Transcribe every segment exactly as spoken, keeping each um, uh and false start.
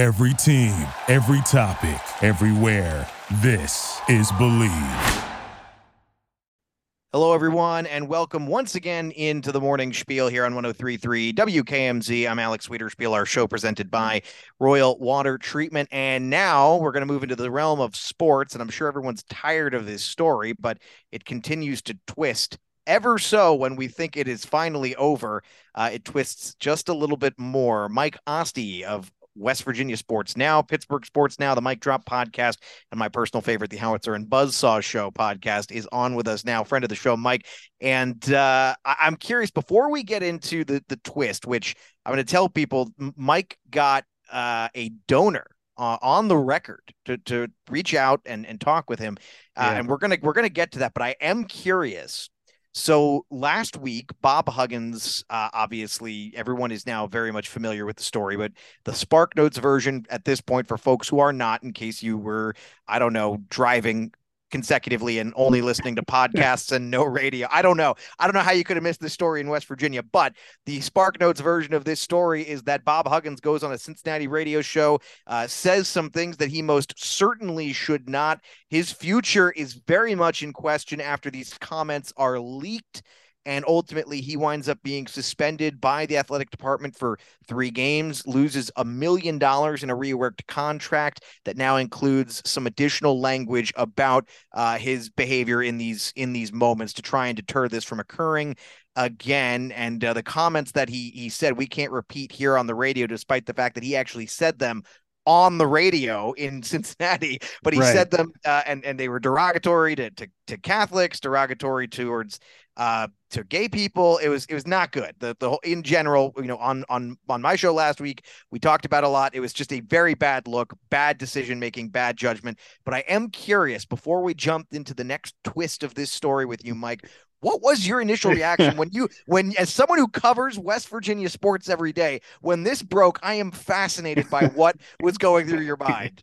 Every team, every topic, everywhere. This is Believe. Hello, everyone, and welcome once again into the morning spiel here on one oh three point three W K M Z. I'm Alex Wiederspiel, our show presented by Royal Water Treatment. And now we're going to move into the realm of sports, and I'm sure everyone's tired of this story, but it continues to twist. Ever so, when we think it is finally over, uh, it twists just a little bit more. Mike Asti of West Virginia Sports Now, Pittsburgh Sports Now, the Mike Drop Podcast, and my personal favorite, the Howitzer and Buzzsaw Show Podcast, is on with us now. Friend of the show, Mike. And uh, I- I'm curious, before we get into the, the twist, which I'm going to tell people, Mike got uh, a donor Uh, on the record to to reach out and, and talk with him. Uh, yeah. And we're going to we're going to get to that. But I am curious. So last week, Bob Huggins, uh, obviously, everyone is now very much familiar with the story, but the Spark Notes version at this point for folks who are not, in case you were, I don't know, driving consecutively and only listening to podcasts and no radio. I don't know. I don't know how you could have missed this story in West Virginia, but the Spark Notes version of this story is that Bob Huggins goes on a Cincinnati radio show, uh, says some things that he most certainly should not. His future is very much in question after these comments are leaked. And ultimately, he winds up being suspended by the athletic department for three games, loses a million dollars in a reworked contract that now includes some additional language about uh, his behavior in these in these moments to try and deter this from occurring again. And uh, the comments that he he said we can't repeat here on the radio, despite the fact that he actually said them on the radio in Cincinnati, but he right. said them uh, and, and they were derogatory to, to, to Catholics, derogatory towards uh, to gay people. It was, it was not good. The, the whole, in general, you know, on, on, on my show last week, we talked about a lot. It was just a very bad look, bad decision-making, bad judgment. But I am curious, before we jump into the next twist of this story with you, Mike, what was your initial reaction when you, when as someone who covers West Virginia sports every day, when this broke? I am fascinated by what was going through your mind.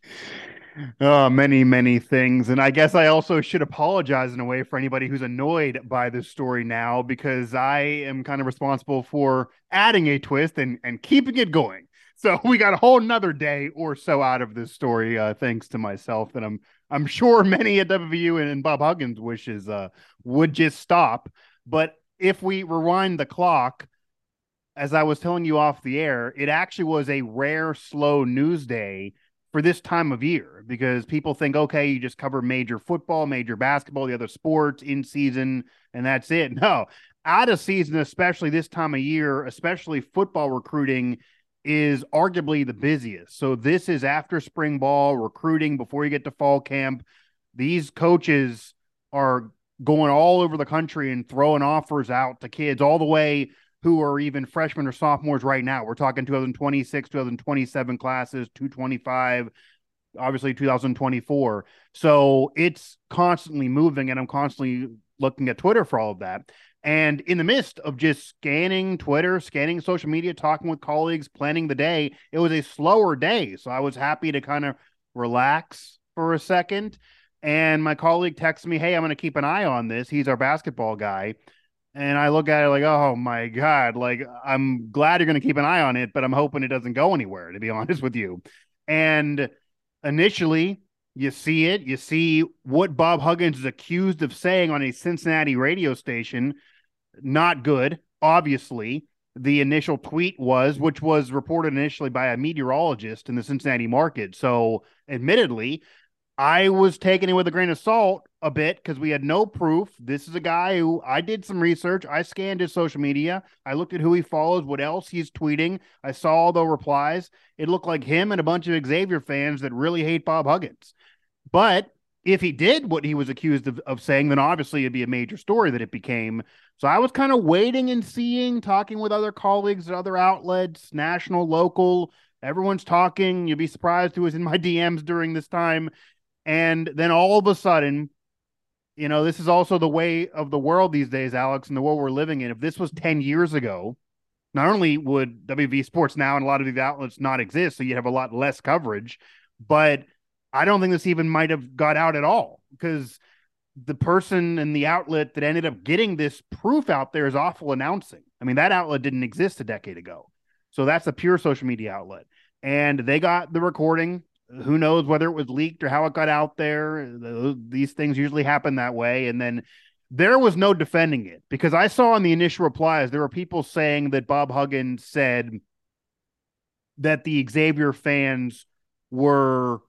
Oh, many, many things. And I guess I also should apologize in a way for anybody who's annoyed by this story now, because I am kind of responsible for adding a twist and, and keeping it going. So we got a whole nother day or so out of this story, uh, thanks to myself, that I'm I'm sure many at W V U and, and Bob Huggins wishes uh, would just stop. But if we rewind the clock, as I was telling you off the air, it actually was a rare slow news day for this time of year, because people think, okay, you just cover major football, major basketball, the other sports in season, and that's it. No, out of season, especially this time of year, especially football recruiting is arguably the busiest. So this is after spring ball, recruiting before you get to fall camp. These coaches are going all over the country and throwing offers out to kids all the way who are even freshmen or sophomores right now. We're talking two thousand twenty-six, two thousand twenty-seven classes, two twenty-five, obviously two thousand twenty-four. So it's constantly moving, and I'm constantly looking at Twitter for all of that. And in the midst of just scanning Twitter, scanning social media, talking with colleagues, planning the day, it was a slower day. So I was happy to kind of relax for a second. And my colleague texts me, hey, I'm going to keep an eye on this. He's our basketball guy. And I look at it like, oh, my God, like, I'm glad you're going to keep an eye on it, but I'm hoping it doesn't go anywhere, to be honest with you. And initially, you see it. You see what Bob Huggins is accused of saying on a Cincinnati radio station. Not good, obviously. The initial tweet was, which was reported initially by a meteorologist in the Cincinnati market. So, admittedly, I was taking it with a grain of salt a bit, because we had no proof. This is a guy who, I did some research. I scanned his social media. I looked at who he follows, what else he's tweeting. I saw all the replies. It looked like him and a bunch of Xavier fans that really hate Bob Huggins. But if he did what he was accused of, of saying, then obviously it'd be a major story that it became. So I was kind of waiting and seeing, talking with other colleagues at other outlets, national, local. Everyone's talking. You'd be surprised who was in my D Ms during this time. And then all of a sudden, you know, this is also the way of the world these days, Alex, and the world we're living in. If this was ten years ago, not only would W V Sports Now and a lot of these outlets not exist, so you'd have a lot less coverage, but I don't think this even might have got out at all, because the person and the outlet that ended up getting this proof out there is awful announcing. I mean, that outlet didn't exist a decade ago. So that's a pure social media outlet. and they got the recording. Who knows whether it was leaked or how it got out there. These things usually happen that way. And then there was no defending it, because I saw in the initial replies, there were people saying that Bob Huggins said that the Xavier fans were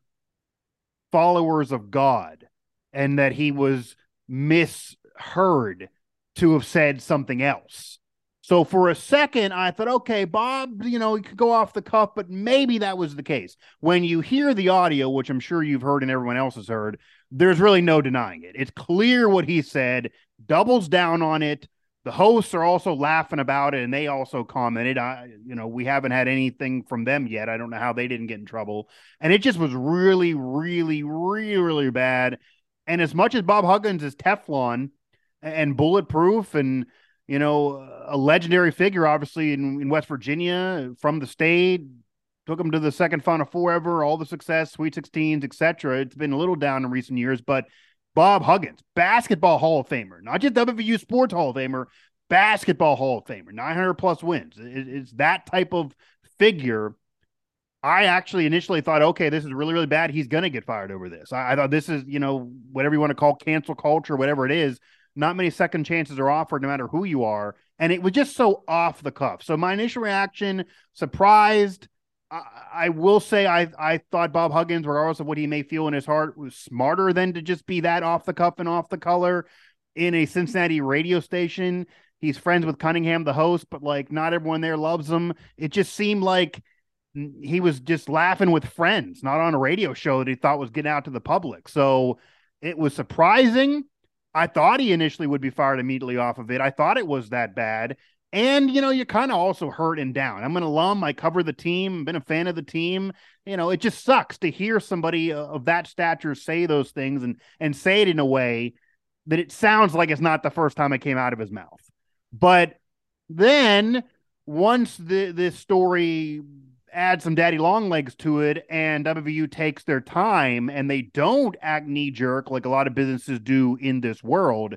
followers of God and that he was misheard to have said something else. So for a second, I thought, okay, Bob, you know, he could go off the cuff, but maybe that was the case. When you hear the audio, which I'm sure you've heard and everyone else has heard, there's really no denying it. It's clear what he said, doubles down on it. The hosts are also laughing about it, and they also commented. I, you know, we haven't had anything from them yet. I don't know how they didn't get in trouble. And it just was really, really, really, really bad. And as much as Bob Huggins is Teflon and bulletproof and, you know, a legendary figure, obviously, in, in West Virginia, from the state, took him to the second Final Four ever, all the success, Sweet sixteens, et cetera. It's been a little down in recent years, but Bob Huggins, Basketball Hall of Famer, not just W V U Sports Hall of Famer, Basketball Hall of Famer, nine hundred plus wins. It, it's that type of figure. I actually initially thought, okay, this is really, really bad. He's going to get fired over this. I, I thought this is, you know, whatever you want to call cancel culture, whatever it is. Not many second chances are offered, no matter who you are. And it was just so off the cuff. So my initial reaction, surprised. I, I will say I, I thought Bob Huggins, regardless of what he may feel in his heart, was smarter than to just be that off the cuff and off the color in a Cincinnati radio station. He's friends with Cunningham, the host, but like not everyone there loves him. It just seemed like he was just laughing with friends, not on a radio show that he thought was getting out to the public. So it was surprising. I thought he initially would be fired immediately off of it. I thought it was that bad. And, you know, you're kind of also hurt and down. I'm an alum. I cover the team, been a fan of the team. You know, it just sucks to hear somebody of that stature say those things and, and say it in a way that it sounds like it's not the first time it came out of his mouth. But then once the, this story adds some daddy long legs to it and W V U takes their time and they don't act knee jerk like a lot of businesses do in this world.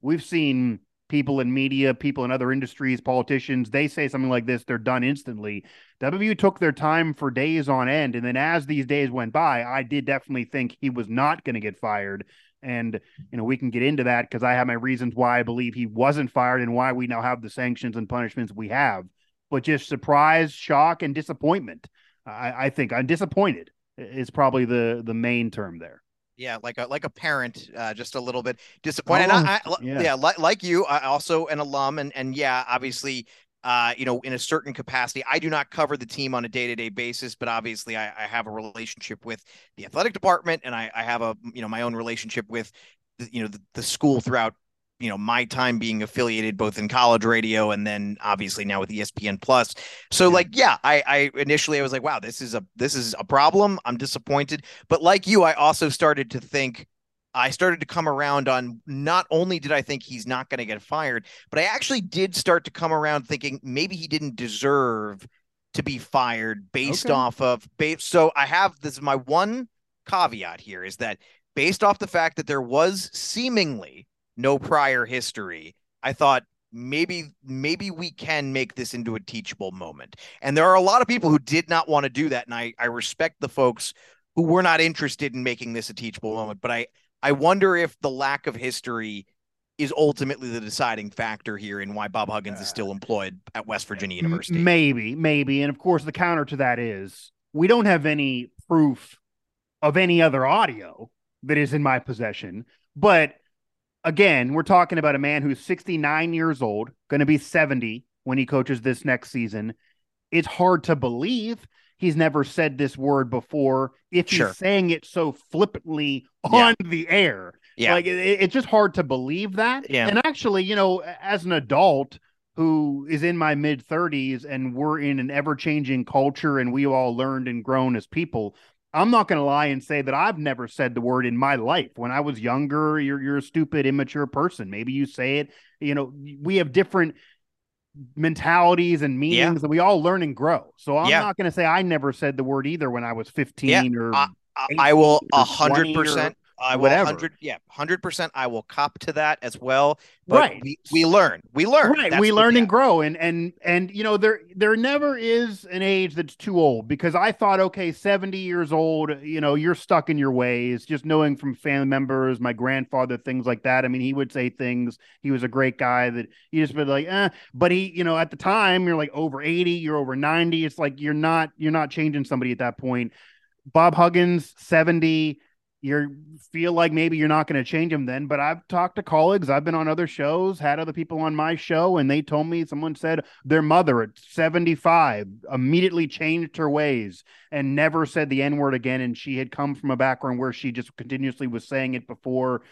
We've seen people in media, people in other industries, politicians, they say something like this, they're done instantly. W V U took their time for days on end. And then as these days went by, I did definitely think he was not going to get fired. And, you know, we can get into that because I have my reasons why I believe he wasn't fired and why we now have the sanctions and punishments we have. But just surprise, shock, and disappointment. I, I think I'm disappointed is probably the the main term there. Yeah, like a like a parent, uh, just a little bit disappointed. Oh, I, I, yeah, yeah like, like you, I also an alum, and and yeah, obviously, uh, you know, in a certain capacity, I do not cover the team on a day to day basis, but obviously, I, I have a relationship with the athletic department, and I, I have a you know my own relationship with the, you know the, the school throughout. You know, my time being affiliated both in college radio and then obviously now with E S P N plus. So like, yeah, I, I initially I was like, wow, this is a this is a problem. I'm disappointed. But like you, I also started to think I started to come around on not only did I think he's not going to get fired, but I actually did start to come around thinking maybe he didn't deserve to be fired based okay. off of. So I have this is my one caveat here is that based off the fact that there was seemingly no prior history, I thought maybe maybe we can make this into a teachable moment. And there are a lot of people who did not want to do that. And I, I respect the folks who were not interested in making this a teachable moment. But I, I wonder if the lack of history is ultimately the deciding factor here in why Bob Huggins uh, is still employed at West Virginia University. Maybe, maybe. And of course, the counter to that is we don't have any proof of any other audio that is in my possession. But again, we're talking about a man who's sixty-nine years old, going to be seventy when he coaches this next season. It's hard to believe he's never said this word before if sure. he's saying it so flippantly on yeah. the air. Yeah. Like, it, it's just hard to believe that. Yeah. And actually, you know, as an adult who is in my mid-thirties and we're in an ever-changing culture and we all learned and grown as people, I'm not going to lie and say that I've never said the word in my life. When I was younger, you're, you're a stupid, immature person. Maybe you say it, you know, we have different mentalities and meanings that yeah. we all learn and grow. So I'm yeah. not going to say I never said the word either when I was fifteen yeah. or I, I will a hundred percent. I will one hundred, yeah, one hundred percent. I will cop to that as well. But right. We, we learn. We learn. Right. That's we learn we and grow. And, and, and, you know, there, there never is an age that's too old, because I thought, okay, seventy years old, you know, you're stuck in your ways, just knowing from family members, my grandfather, things like that. I mean, he would say things. He was a great guy that you just been like, eh, but he, you know, at the time you're like over eighty, you're over ninety. It's like, you're not, you're not changing somebody at that point. Bob Huggins, seventy, you feel like maybe you're not going to change them then, but I've talked to colleagues. I've been on other shows, had other people on my show, and they told me, someone said their mother at seventy-five immediately changed her ways and never said the N word again. And she had come from a background where she just continuously was saying it before.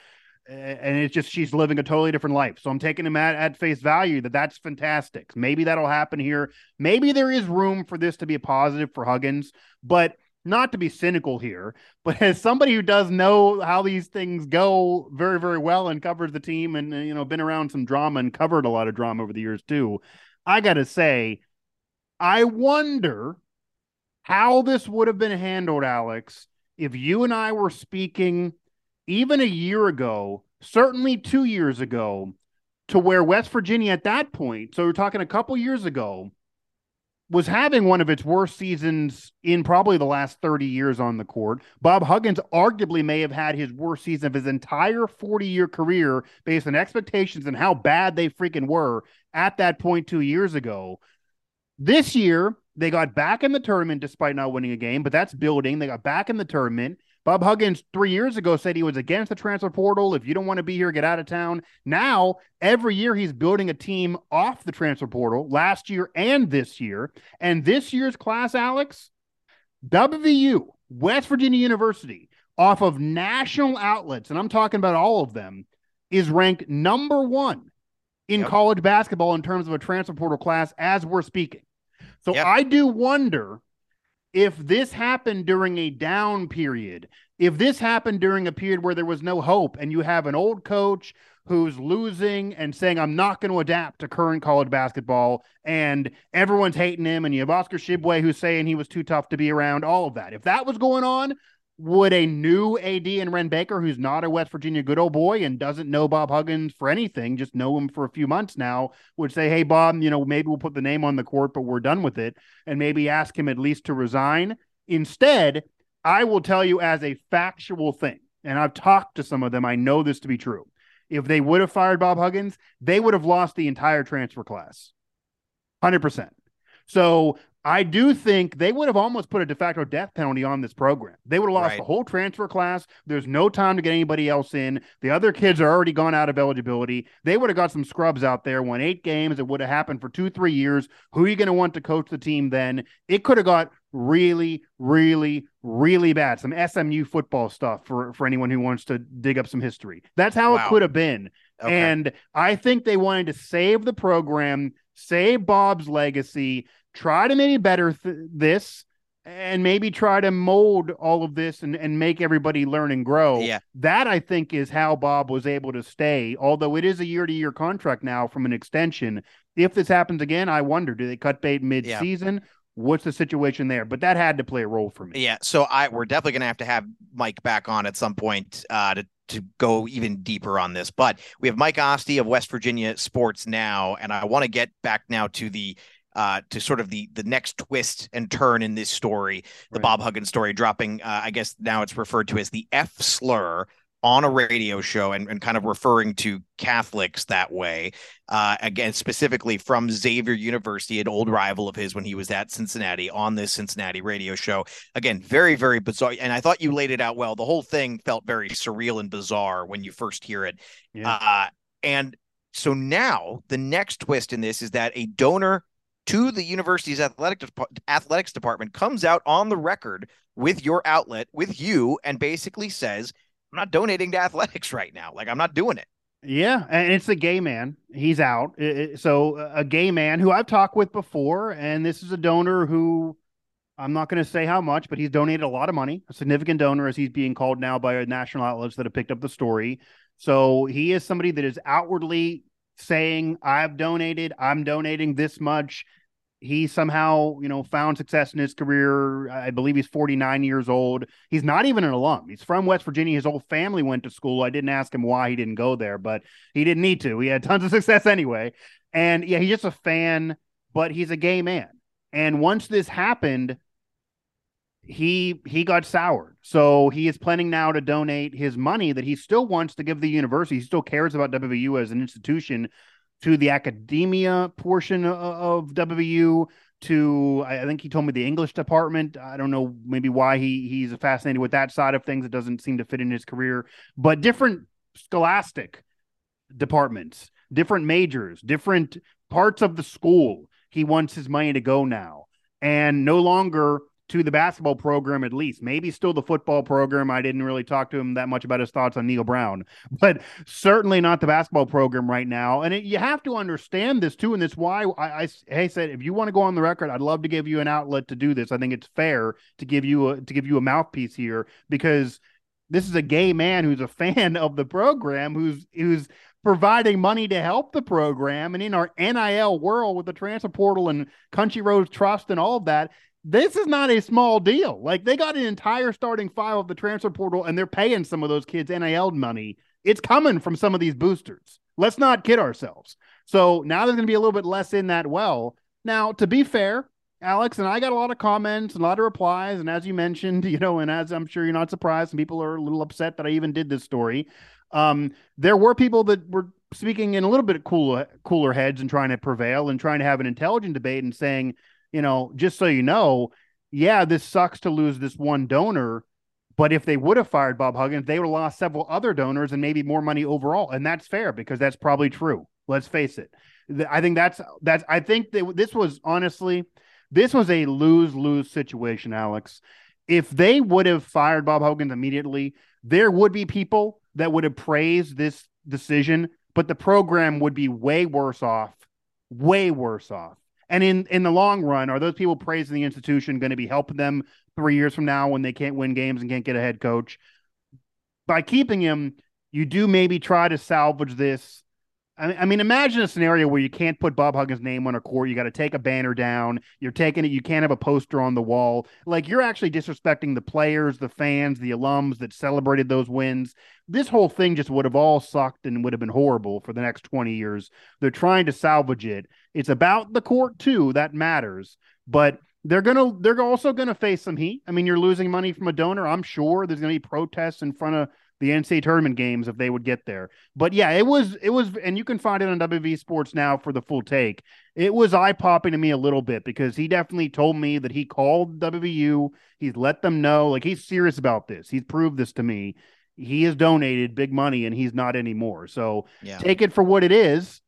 And it's just, she's living a totally different life. So I'm taking him at, at face value that that's fantastic. Maybe that'll happen here. Maybe there is room for this to be a positive for Huggins, but not to be cynical here, but as somebody who does know how these things go very, very well and covers the team and, you know, been around some drama and covered a lot of drama over the years too, I got to say, I wonder how this would have been handled, Alex, if you and I were speaking even a year ago, certainly two years ago, to where West Virginia at that point, so we're talking a couple years ago, was having one of its worst seasons in probably the last thirty years on the court. Bob Huggins arguably may have had his worst season of his entire forty-year career based on expectations and how bad they freaking were at that point two years ago. This year, they got back in the tournament despite not winning a game, but that's building. They got back in the tournament. Bob Huggins three years ago said he was against the transfer portal. If you don't want to be here, get out of town. Now, every year he's building a team off the transfer portal, last year and this year. And this year's class, Alex, W V U, West Virginia University, off of national outlets, and I'm talking about all of them, is ranked number one in yep. college basketball in terms of a transfer portal class as we're speaking. So yep. I do wonder, if this happened during a down period, if this happened during a period where there was no hope and you have an old coach who's losing and saying, I'm not going to adapt to current college basketball, and everyone's hating him, and you have Oscar Shibway who's saying he was too tough to be around, all of that. If that was going on, would a new A D and Ren Baker, who's not a West Virginia good old boy and doesn't know Bob Huggins for anything, just know him for a few months now, would say, hey, Bob, you know, maybe we'll put the name on the court, but we're done with it, and maybe ask him at least to resign? Instead, I will tell you as a factual thing, and I've talked to some of them, I know this to be true. If they would have fired Bob Huggins, they would have lost the entire transfer class, one hundred percent. So I do think they would have almost put a de facto death penalty on this program. They would have lost right. the whole transfer class. There's no time to get anybody else in. The other kids are already gone out of eligibility. They would have got some scrubs out there, won eight games. It would have happened for two, three years. Who are you going to want to coach the team then? It could have got really, really, really bad. Some S M U football stuff for, for anyone who wants to dig up some history. That's how wow. it could have been. Okay. And I think they wanted to save the program, save Bob's legacy, try to maybe better th- this and maybe try to mold all of this and, and make everybody learn and grow. Yeah. That, I think, is how Bob was able to stay, although it is a year-to-year contract now from an extension. If this happens again, I wonder, do they cut bait mid-season? Yeah. What's the situation there? But that had to play a role for me. Yeah, so I we're definitely going to have to have Mike back on at some point uh, to to go even deeper on this. But we have Mike Asti of West Virginia Sports Now, and I want to get back now to the Uh, to sort of the the next twist and turn in this story, the right. Bob Huggins story dropping, uh, I guess now it's referred to as the F slur on a radio show and, and kind of referring to Catholics that way. Uh, again, specifically from Xavier University, an old rival of his when he was at Cincinnati on this Cincinnati radio show. Again, very, very bizarre. And I thought you laid it out well. The whole thing felt very surreal and bizarre when you first hear it. Yeah. Uh, and so now the next twist in this is that a donor to the university's athletic de- athletics department comes out on the record with your outlet, with you, and basically says, I'm not donating to athletics right now. Like, I'm not doing it. Yeah, and it's a gay man. He's out. So a gay man who I've talked with before, and this is a donor who I'm not going to say how much, but he's donated a lot of money, a significant donor, as he's being called now by national outlets that have picked up the story. So he is somebody that is outwardly saying, I've donated, I'm donating this much. he somehow, you know, found success in his career. I believe he's forty-nine years old. He's not even an alum. He's from West Virginia. His whole family went to school. I didn't ask him why he didn't go there, but he didn't need to. He had tons of success anyway. And yeah, he's just a fan, but he's a gay man. And once this happened, he he got soured. So he is planning now to donate his money that he still wants to give the university. He still cares about W V U as an institution, to the academia portion of W V U, to, I think he told me, the English department. I don't know, maybe why he he's fascinated with that side of things. It doesn't seem to fit in his career, but different scholastic departments, different majors, different parts of the school. He wants his money to go now, and no longer to the basketball program, at least, maybe still the football program. I didn't really talk to him that much about his thoughts on Neil Brown, but certainly not the basketball program right now. And it, you have to understand this too. And that's why I, I, I said, if you want to go on the record, I'd love to give you an outlet to do this. I think it's fair to give you a, to give you a mouthpiece here, because this is a gay man who's a fan of the program, who's, who's providing money to help the program. And in our N I L world with the transfer portal and Country Roads Trust and all of that, this is not a small deal. Like, they got an entire starting five of the transfer portal, and they're paying some of those kids N I L money. It's coming from some of these boosters. Let's not kid ourselves. So now there's going to be a little bit less in that well. Now, to be fair, Alex, and I got a lot of comments and a lot of replies. And as you mentioned, you know, and as I'm sure you're not surprised, some people are a little upset that I even did this story. Um, there were people that were speaking in a little bit cooler, cooler heads and trying to prevail and trying to have an intelligent debate and saying, you know, just so you know, yeah, this sucks to lose this one donor, but if they would have fired Bob Huggins, they would have lost several other donors and maybe more money overall. And that's fair, because that's probably true. Let's face it. I think that's, that's, I think that this was honestly, this was a lose-lose situation, Alex. If they would have fired Bob Huggins immediately, there would be people that would have praised this decision, but the program would be way worse off, way worse off. And in, in the long run, are those people praising the institution going to be helping them three years from now when they can't win games and can't get a head coach? By keeping him, you do maybe try to salvage this. I, I mean, imagine a scenario where you can't put Bob Huggins' name on a court. You got to take a banner down. You're taking it. You can't have a poster on the wall. Like, you're actually disrespecting the players, the fans, the alums that celebrated those wins. This whole thing just would have all sucked and would have been horrible for the next twenty years. They're trying to salvage it. It's about the court too. That matters, but they're going to, they're also going to face some heat. I mean, you're losing money from a donor. I'm sure there's going to be protests in front of the N C double A tournament games if they would get there. But yeah, it was, it was, and you can find it on W V Sports Now for the full take. It was eye popping to me a little bit, because he definitely told me that he called W V U. He's let them know, like, he's serious about this. He's proved this to me. He has donated big money, and he's not anymore. So yeah, take it for what it is.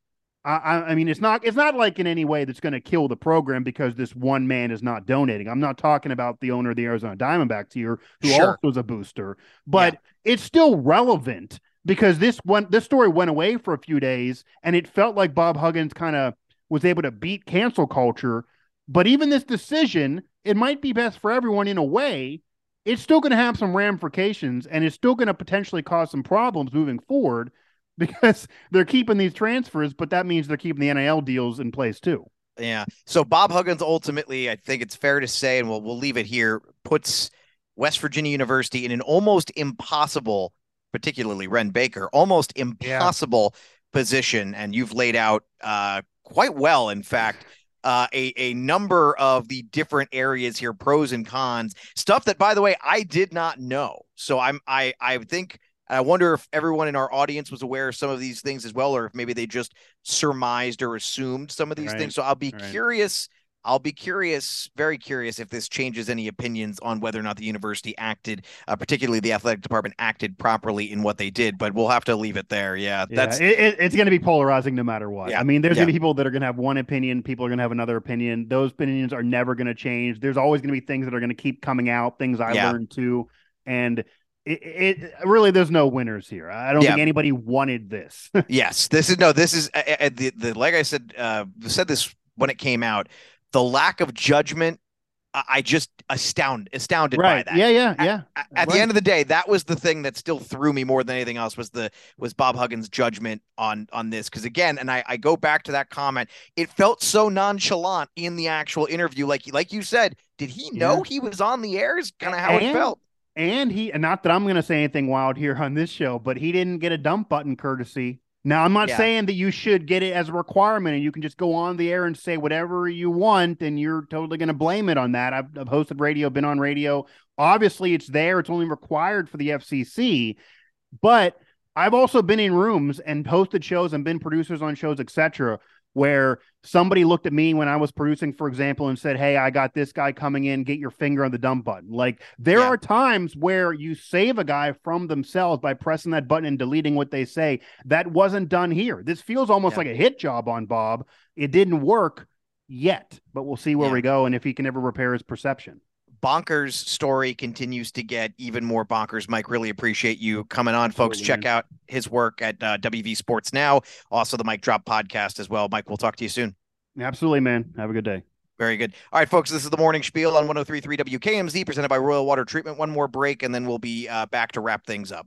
I, I mean, it's not, it's not like in any way that's going to kill the program because this one man is not donating. I'm not talking about the owner of the Arizona Diamondbacks here, who sure. also is a booster, but yeah. it's still relevant, because this one, this story went away for a few days, and it felt like Bob Huggins kind of was able to beat cancel culture. But even this decision, it might be best for everyone in a way. It's still going to have some ramifications, and it's still going to potentially cause some problems moving forward, because they're keeping these transfers, but that means they're keeping the N I L deals in place too. Yeah. So Bob Huggins, ultimately, I think it's fair to say, and we'll, we'll leave it here, puts West Virginia University in an almost impossible, particularly Ren Baker, almost impossible yeah. position. And you've laid out uh, quite well, in fact, Uh, a, a number of the different areas here, pros and cons, stuff that, by the way, I did not know. So I'm, I, I think, I wonder if everyone in our audience was aware of some of these things as well, or if maybe they just surmised or assumed some of these right. things. So I'll be right. curious. I'll be curious, very curious, if this changes any opinions on whether or not the university acted, uh, particularly the athletic department, acted properly in what they did. But we'll have to leave it there. Yeah, yeah that's it, it, it's going to be polarizing no matter what. Yeah. I mean, there's yeah. going to be people that are going to have one opinion. People are going to have another opinion. Those opinions are never going to change. There's always going to be things that are going to keep coming out, things I yeah. learned too. And It, it really, there's no winners here. I don't yeah. think anybody wanted this. yes, this is no. This is uh, the the like I said uh, said this when it came out. The lack of judgment I just astound, astounded right. by that. Yeah, yeah, yeah. At, at right. the end of the day, that was the thing that still threw me more than anything else was the was Bob Huggins' judgment on on this. Because again, and I, I go back to that comment, it felt so nonchalant in the actual interview. Like like you said, did he know yeah. he was on the air? Is kind of how and, it felt. And he, and not that I'm going to say anything wild here on this show, but he didn't get a dump button courtesy. Now, I'm not yeah. saying that you should get it as a requirement and you can just go on the air and say whatever you want and you're totally going to blame it on that. I've, I've hosted radio, been on radio. Obviously, it's there. It's only required for the F C C. But I've also been in rooms and hosted shows and been producers on shows, et cetera, where somebody looked at me when I was producing, for example, and said, hey, I got this guy coming in. Get your finger on the dump button. Like there yeah. are times where you save a guy from themselves by pressing that button and deleting what they say. That wasn't done here. This feels almost yeah. like a hit job on Bob. It didn't work yet, but we'll see where yeah. we go and if he can ever repair his perception. Bonkers story continues to get even more bonkers. Mike, really appreciate you coming on, folks. Brilliant. Check out his work at uh, W V Sports Now. Also the Mike Drop Podcast as well. Mike, we'll talk to you soon. Absolutely, man. Have a good day. Very good. All right, folks, this is the morning spiel on one oh three point three W K M Z presented by Royal Water Treatment. One more break and then we'll be uh, back to wrap things up.